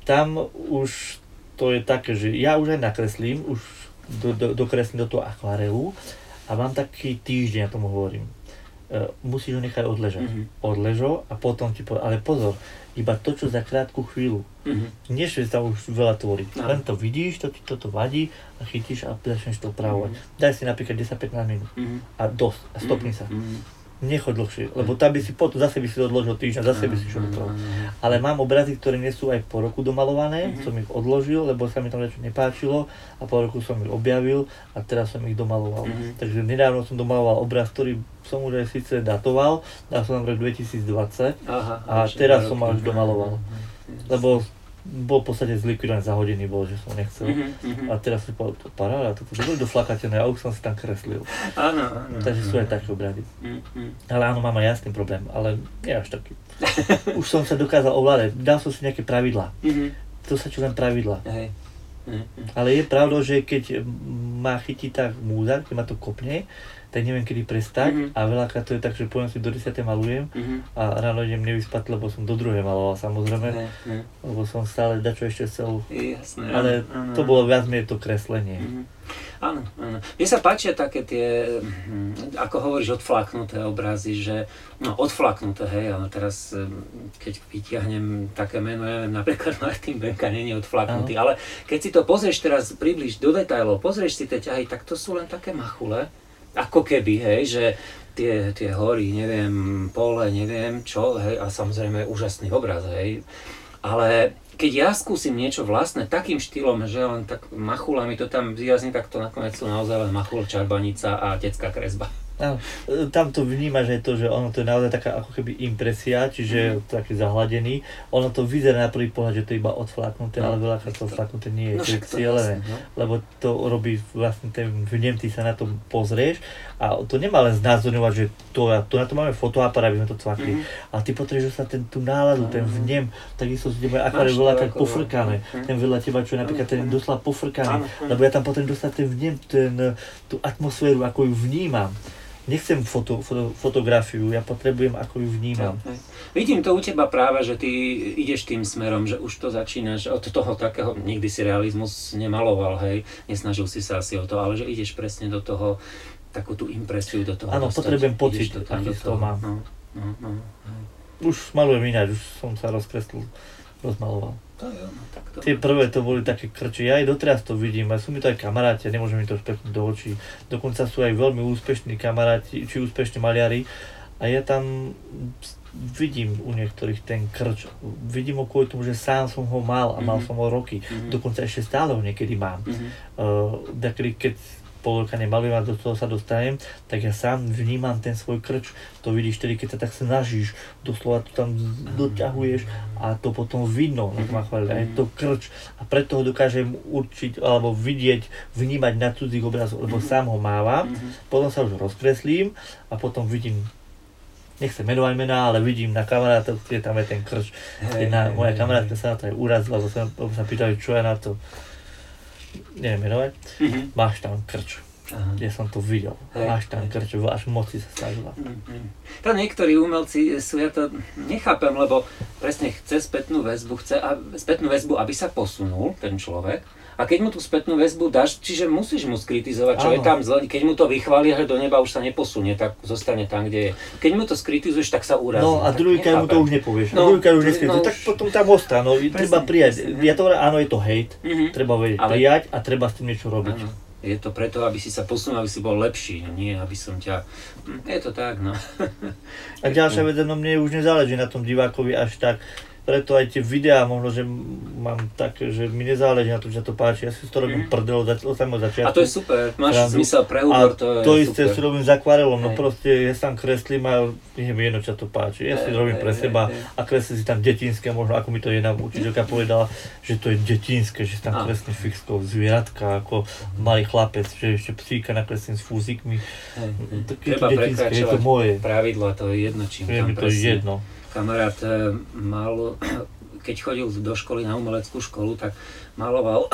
Tam už to je také, že ja už aj nakreslím, už dokreslím do toho akvarelu a mám taký týždeň, ja tomu hovorím. Musíš ho nechať odležať. Odležo a potom ti povedal, ale pozor, iba to, čo za krátku chvíľu. Nešli sa už veľa tvorí. Len to vidíš, to ti toto vadí a chytíš a začneš to opravovať. Daj si napríklad 10-15 minút a dosť a stopni sa. Nechoď dlhšie, lebo tam by si potom, zase by si odložil týždeň, zase by si šiel opravovať. Ale mám obrazy, ktoré nie sú aj po roku domalované, som ich odložil, lebo sa mi tam niečo nepáčilo a po roku som ich objavil a teraz som ich domaloval. Takže nedávno som domaloval obraz, ktorý som už aj síce datoval, dal som tam rok 2020 a teraz som až domaloval, lebo bol v podstate zlikvidovaný, zahodený bol, že som nechcel a teraz si povedal, paráda, toto bolo doflakatené a už som si tam kreslil. Áno. Takže sú aj také obrady. Ale áno, mám aj jasný problém, ale nie až taký. Už som sa dokázal ovládať, dal som si nejaké pravidlá, to sa čo len pravidlá. Ale je pravda, že keď ma chytí tá múza, keď ma to kopne, tak neviem kedy prestať a veľakrát to je tak, že poviem si do 10. malujem a ráno idem nevyspať, lebo som do 2. maloval samozrejme, lebo som stále dačo ešte chcel, ale to bolo viac menej to kreslenie. Áno. Mne sa páčia také tie, ako hovoríš, odflaknuté obrazy, že, no odflaknuté, hej, ale teraz, keď vytiahnem také meno, ja neviem, napríklad Martin Benka nie je odflaknutý, ale keď si to pozrieš teraz približ do detailov, pozrieš si tie ťahy, tak to sú len také machule, ako keby, hej, že tie hory, neviem, pole, neviem čo, hej, a samozrejme úžasný obraz, hej, ale keď ja skúsim niečo vlastné takým štýlom, že len tak machula mi to tam vyjazní, tak to nakoniec sú naozaj len machul, čarbanica a detská kresba. Áno, tam to vníma, že to, že ono to je naozaj taká ako keby impresia, čiže taký zahladený. Ono to vyzerá na prvý pohľad, že to je iba odfláknuté, ale veľakrát to odfláknuté nie je, to je cieľené, lebo to robí vlastne ten vnem, ty sa na to pozrieš a to nemá len znázorňovať, že to na to máme fotoaparát, aby sme to cvakli, ale ty potrebuješ sa tú náladu, ten vnem, takisto sú tie moje akváre veľakrát pofrkané, ten vedľa teba, čo je napríklad ten doslova pofrkaný, lebo ja tam potrebujem dostať ten vnem, tú atmosféru, ako ju vnímam. Nechcem fotografiu, ja potrebujem, ako ju vnímam. Okay. Vidím to u teba práve, že ty ideš tým smerom, že už to začínaš od toho takého, nikdy si realizmus nemaloval, hej, nesnažil si sa asi o to, ale že ideš presne do toho, takú tú impresiu do toho. Áno, potrebujem pocit, aký to mám. Už malujem ináč, už som sa rozkreslil, rozmaloval. Tie prvé to boli také krče, ja aj doteraz to vidím, a sú mi to aj kamaráti, nemôžem mi to špeknúť do očí, dokonca sú aj veľmi úspešní kamaráti, či úspešní maliari a ja tam vidím u niektorých ten krč, vidím ho kvôli tomu, že sám som ho mal a mal som ho roky, dokonca ešte stále ho niekedy mám, keď pol roka nemalujem a do toho sa dostanem, tak ja sám vnímam ten svoj krč, to vidíš tedy, keď sa tak snažíš, doslova to tam doťahuješ a to potom vidno na tom akvareli, je to krč a preto ho dokážem určiť alebo vidieť, vnímať na cudzých obrazoch, lebo sám ho mávam, potom sa už rozkreslím a potom vidím, nechcem menovať mená, ale vidím na kamaráta, kde tam je ten krč, moja kamarátka sa na to aj urazila, lebo sa pýtali, čo je na to. Neviem menovať, máš tam krč. kde som to videl. Až tam krčoval, až moci sa snažila. To niektorí umelci sú, ja to nechápem, lebo presne chce spätnú väzbu, aby sa posunul ten človek. A keď mu tú spätnú väzbu dáš, čiže musíš mu skritizovať, čo je tam zle, keď mu to vychvália, že do neba už sa neposunie, tak zostane tam, kde je. Keď mu to skritizuješ, tak sa urazí. No a druhýkrát mu to už nepovieš, druhýkrát už neskritizuješ, tak potom tam ostane, treba prijať. Ja to hovorím, áno, je to hejt, treba vedieť, prijať a treba s tým niečo robiť. Áno. Je to preto, aby si sa posunul, aby si bol lepší, nie aby som ťa... Je to tak, no. A ďalšia vec, no mne už nezáleží na tom divákovi až tak. Preto aj tie videá, možno, že mám také, že mi nezáleží na tom, že to páči. Ja si to robím prdel od samého začiatku. A to je super, máš zmysel pre humor, to je super. A to isté si robím s akvarelom, no proste ja sám kreslím a nie mi jedno, čo to páči. Ja si robím pre seba a kreslím si tam detinské, možno ako mi to jedna učiteľka povedala, že to je detinské, že si tam kreslím fixkou zvieratka, ako malý chlapec, že ešte psíka nakreslím s fúzikmi. Treba prekračovať pravidla, to je jedno, čím tam presne. Kamarát mal, keď chodil do školy na umeleckú školu, tak maloval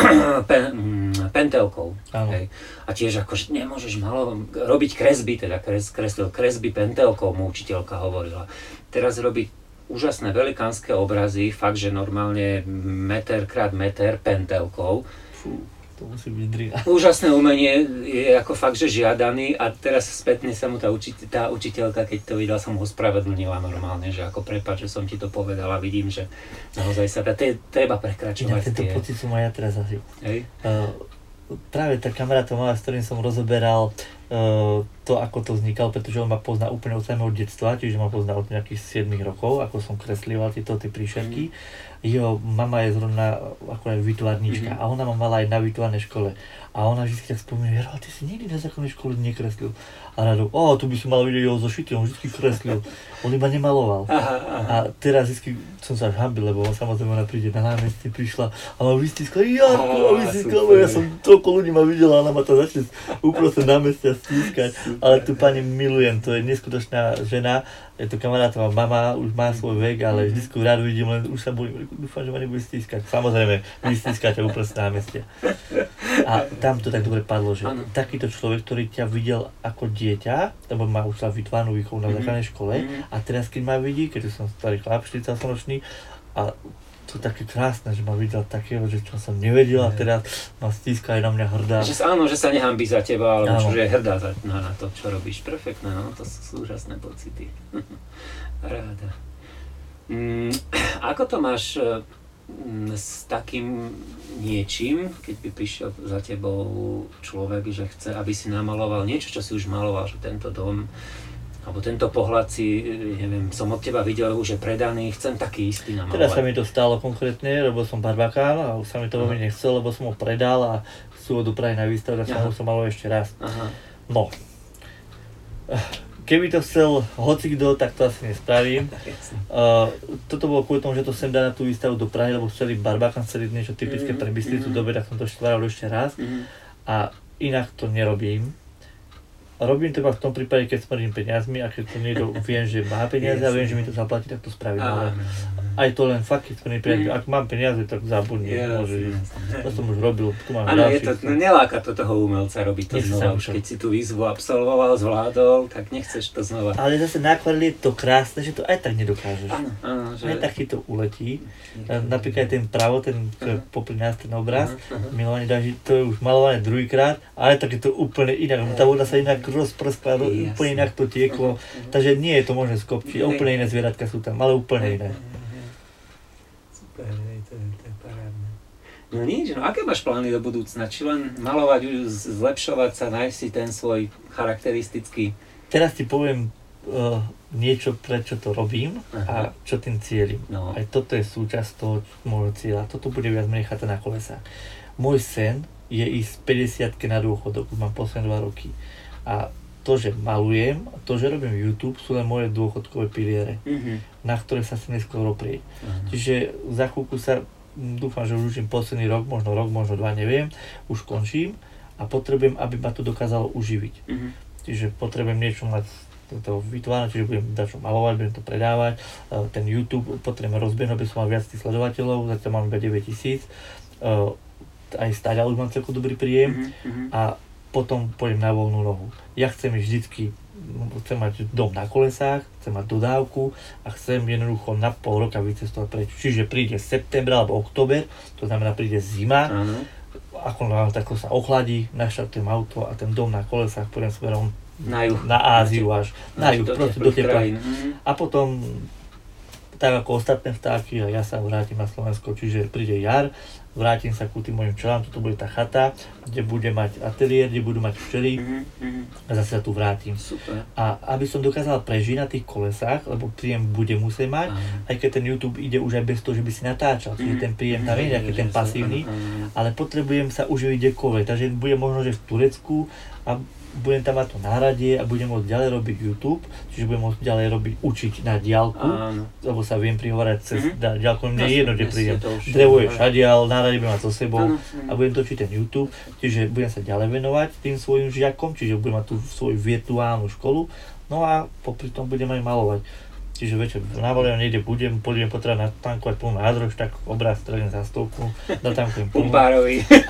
pentelkou. Hej. A tiež akože nemôžeš robiť kresby, teda kreslil kresby pentelkou, mu učiteľka hovorila. Teraz robí úžasné velikánske obrazy, fakt, že normálne 1 x 1 meter pentelkou. Fú. To musí byť drina. Úžasné umenie je ako fakt, že žiadaný a teraz spätne sa mu tá učiteľka, keď to videla, som ho spravedlnila normálne, že ako prepáč, že som ti to povedala, vidím, že naozaj sa dá, treba prekračovať tie. Tento pocit som aj ja teraz zažil. Práve tá kamaráta moja, s ktorým som rozoberal to, ako to vznikalo, pretože on ma pozná úplne od samého detstva, čiže ma pozná od nejakých 7 rokov, ako som kreslíval tieto príšerky. Jeho mama je zrovna akorát výtvarníčka a ona ma mala aj na výtvarnej škole. A ona vždy tak spomína, Jero, ty si nikdy na základnej škole nekreslil. A Rado, tu by som mal vidieť jeho so šitým, on vždy kreslil. On iba nemaloval. A teraz vždy som sa hambil, lebo on samozrejme ona príde na námestie, prišla a ma vystiskla, ja som toľko ľudí ma videla, ona ma tam začne uprostred námestia stískať. Ale tú pani milujem, to je neskutočná žena. Je to kamarátová mama, už má svoj vek, ale vždy rád vidím, len už sa dúfam, že ma nebude stískať. Samozrejme, vystískať a uprostred námestia. A tam to tak dobre padlo, že takýto človek, ktorý ťa videl ako dieťa, lebo má už výtvarnú výchovu na základnej škole a teraz keď ma vidí, keď som starý chlap, 40-ročný, a to je také krásne, že ma videl takého, že čo som nevedel a teraz ma stíska, je na mňa hrdá. Že sa nehambí za teba, alebo čo, že je hrdá na to, čo robíš. Perfektné, to sú úžasné pocity. Ráda. Ako to máš s takým niečím, keď by prišiel za tebou človek, že chce, aby si namaloval niečo, čo si už maloval, že tento dom, alebo tento pohľad si, neviem, som od teba videl už je predaný, chcem taký istý namalovať. Teraz sa mi to stalo konkrétne, robil som barbakán a už sa mi to veľmi nechcel, lebo som ho predal a chcú ho dopraviť na výstavu, tak som maloval ešte raz. No, keby to chcel hocikdo, tak to asi nespravím. Toto bolo kvôli tomu, že to sem dá na tú výstavu dopraviť, lebo chceli barbakán, chceli niečo typické pre Bystricu, dobre, tak som to stvaral ešte raz a inak to nerobím. Robím to iba v tom prípade, keď smrdím peniazmi a keď to niekto viem, že má peniaze a viem, že mi to zaplatí, tak to spravím. Ale aj to len fakt, keď smrdím peniazmi. Ak mám peniaze, tak zabudnem. To som už robil, tu mám ďalšie. Neláka to toho umelca robiť to znova. Už keď si tú výzvu absolvoval, zvládol, tak nechceš to znova. Ale zase na akvareli je to krásne, že to aj tak nedokážeš. Aj tak ti to uletí. Napríklad ten pravo, ten popri nás ten obraz, milovanie dáži, to je už malované druhýkrát, ale tak je to úplne inak. Tá voda sa inak rozprskla, úplne inak to tieklo, takže nie je to možné skopčiť, úplne iné zvieratka sú tam, ale úplne iné. Super, to je parádne. No nič, aké máš plány do budúcna? Či len malovať, zlepšovať sa, nájsť si ten svoj charakteristický? Teraz ti poviem niečo, prečo to robím a čo tým cieľim. No. Aj toto je súčasť toho môjho cieľa, toto bude viac menej chata na kolesách. Môj sen je ísť 50-ke na dôchodok, mám posledné 2 roky. A to, že malujem, to, že robím YouTube, sú len moje dôchodkové piliere, na ktoré sa si neskôr oprieť. Čiže za chvíľku sa, dúfam, že už učím posledný rok, možno 2, neviem, už končím a potrebujem, aby ma to dokázalo uživiť. Čiže potrebujem niečo mať to vytvárať, čiže budem dačo malovať, budem to predávať, ten YouTube potrebujem rozbiehnúť, aby som mal viac tých sledovateľov, zatiaľ mám iba 9000, aj stále už mám celkom dobrý príjem a potom pôjdem na voľnú nohu. Ja chcem vždycky, chcem mať dom na kolesách, chcem mať dodávku a chcem jednoducho na pol roka vycestovať preč. Čiže príde september alebo október, to znamená príde zima, ako sa ochladí, naštartujem auto a ten dom na kolesách pôjdem smerom na Áziu až, na juh, proste do tepla. A potom, tak ako ostatné vtáky, ja sa vrátim na Slovensko, čiže príde jar, vrátim sa ku tým mojim včelám, toto bude tá chata, kde bude mať ateliér, kde budú mať včely a zase sa tu vrátim. Super. A aby som dokázal prežiť na tých kolesách, lebo príjem bude musieť mať, aj keď ten YouTube ide už aj bez toho, že by si natáčal, čiže ten príjem tam je nejaký ten pasívny, ale potrebujem sa uživiť kdekoľvek, takže bude možno, že v Turecku a budem tam mať to náradie a budem môcť ďalej robiť YouTube, čiže budem môcť ďalej robiť učiť na diaľku, lebo sa viem prihovárať cez diaľku, mne je jedno, kde prídem, drevo je všade, ale náradie budem mať so sebou a budem točiť ten YouTube, čiže budem sa ďalej venovať tým svojim žiakom, čiže budem mať tú svoju virtuálnu školu, no a popri tom budem aj malovať. Čiže večer na voľajú niekde budem potrebovať natankovať plnú nádrž, tak obraz strelím za stovku, natankujem plnú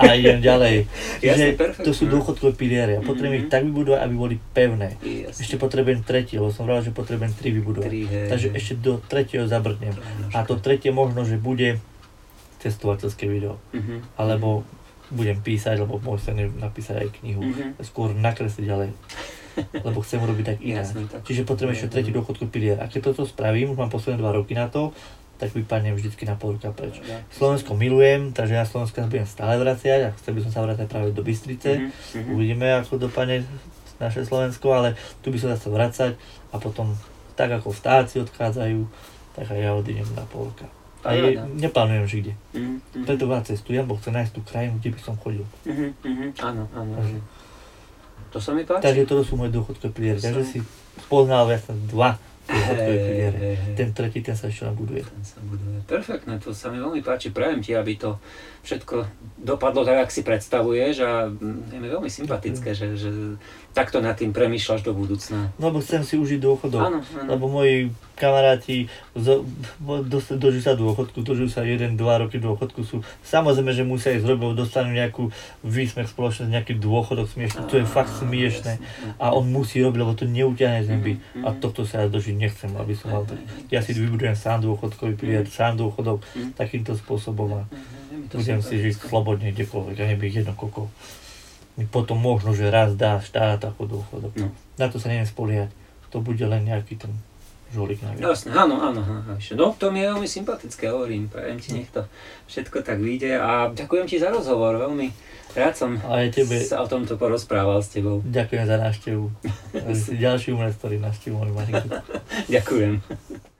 a idem ďalej. Čiže to sú dôchodkové piliery a potrebujem ich tak vybudovať, aby boli pevné. Jasne. Ešte potrebujem tretí, lebo som hovoril, že potrebujem 3 vybudovať. Takže ešte do tretieho zabrdnem. A to tretie možno, že bude cestovateľské video. Alebo budem písať, lebo môžem napísať aj knihu. Skôr nakresliť ďalej. Lebo chcem robiť tak iné. Čiže potrebujem ešte tretí dôchodkový pilier. A keď toto spravím, už mám posledné 2 roky na to, tak vypadnem vždycky na pol roka preč. Slovensko milujem, takže na Slovensko budem stále vraciať a chcel by som sa vracať práve do Bystrice. Uvidíme, ako dopadne naše Slovensko, ale tu by som sa vracať a potom tak ako vtáci odchádzajú, tak aj ja odídem na pol roka. A neplánujem už kde. Preto vás cestujem, bo chcem nájsť tú krajinu, kde by som chodil. Áno. To sa mi páči. Takže toto sú moje dôchodkové piliere, takže si poznal viac na 2 dôchodkové piliere. Ten tretí, ten sa ešte nabuduje. Perfektné, to sa mi veľmi páči. Prajem ti, aby to všetko dopadlo tak, ako si predstavuješ a je mi veľmi sympatické, že takto nad tým premýšľaš do budúcna. No lebo chcem si užiť dôchodok, lebo moji kamaráti dožijú sa dôchodku, dožijú sa 1-2 roky dôchodku sú. Samozrejme, že musia ísť robiť, dostanú nejakú výsmech spoločnosť, nejaký dôchodok smiešný, to je fakt smiešné. A on musí robiť, lebo to neutiahne z neby. A tohto sa ja dožiť nechcem, aby som mal. Ja si vybudujem sám dôchodkový pilier, sám dôchodok takýmto spôsobom. Budem si žiť slobodne kdekoľvek, a nebyť jedno koľko. Potom možno, že raz dá štát ako dôchodok. Na to sa neviem spoliehať. To bude len nejaký ten žolík na viac. Jasné, áno. No, to mi je veľmi sympatické, hovorím. Prajem ti, nech to všetko tak vyjde a ďakujem ti za rozhovor. Veľmi rád som sa o tomto porozprával s tebou. Ďakujem za návštevu. Ďalší umelec, ktorý navštívil môj Mariku. Ďakujem.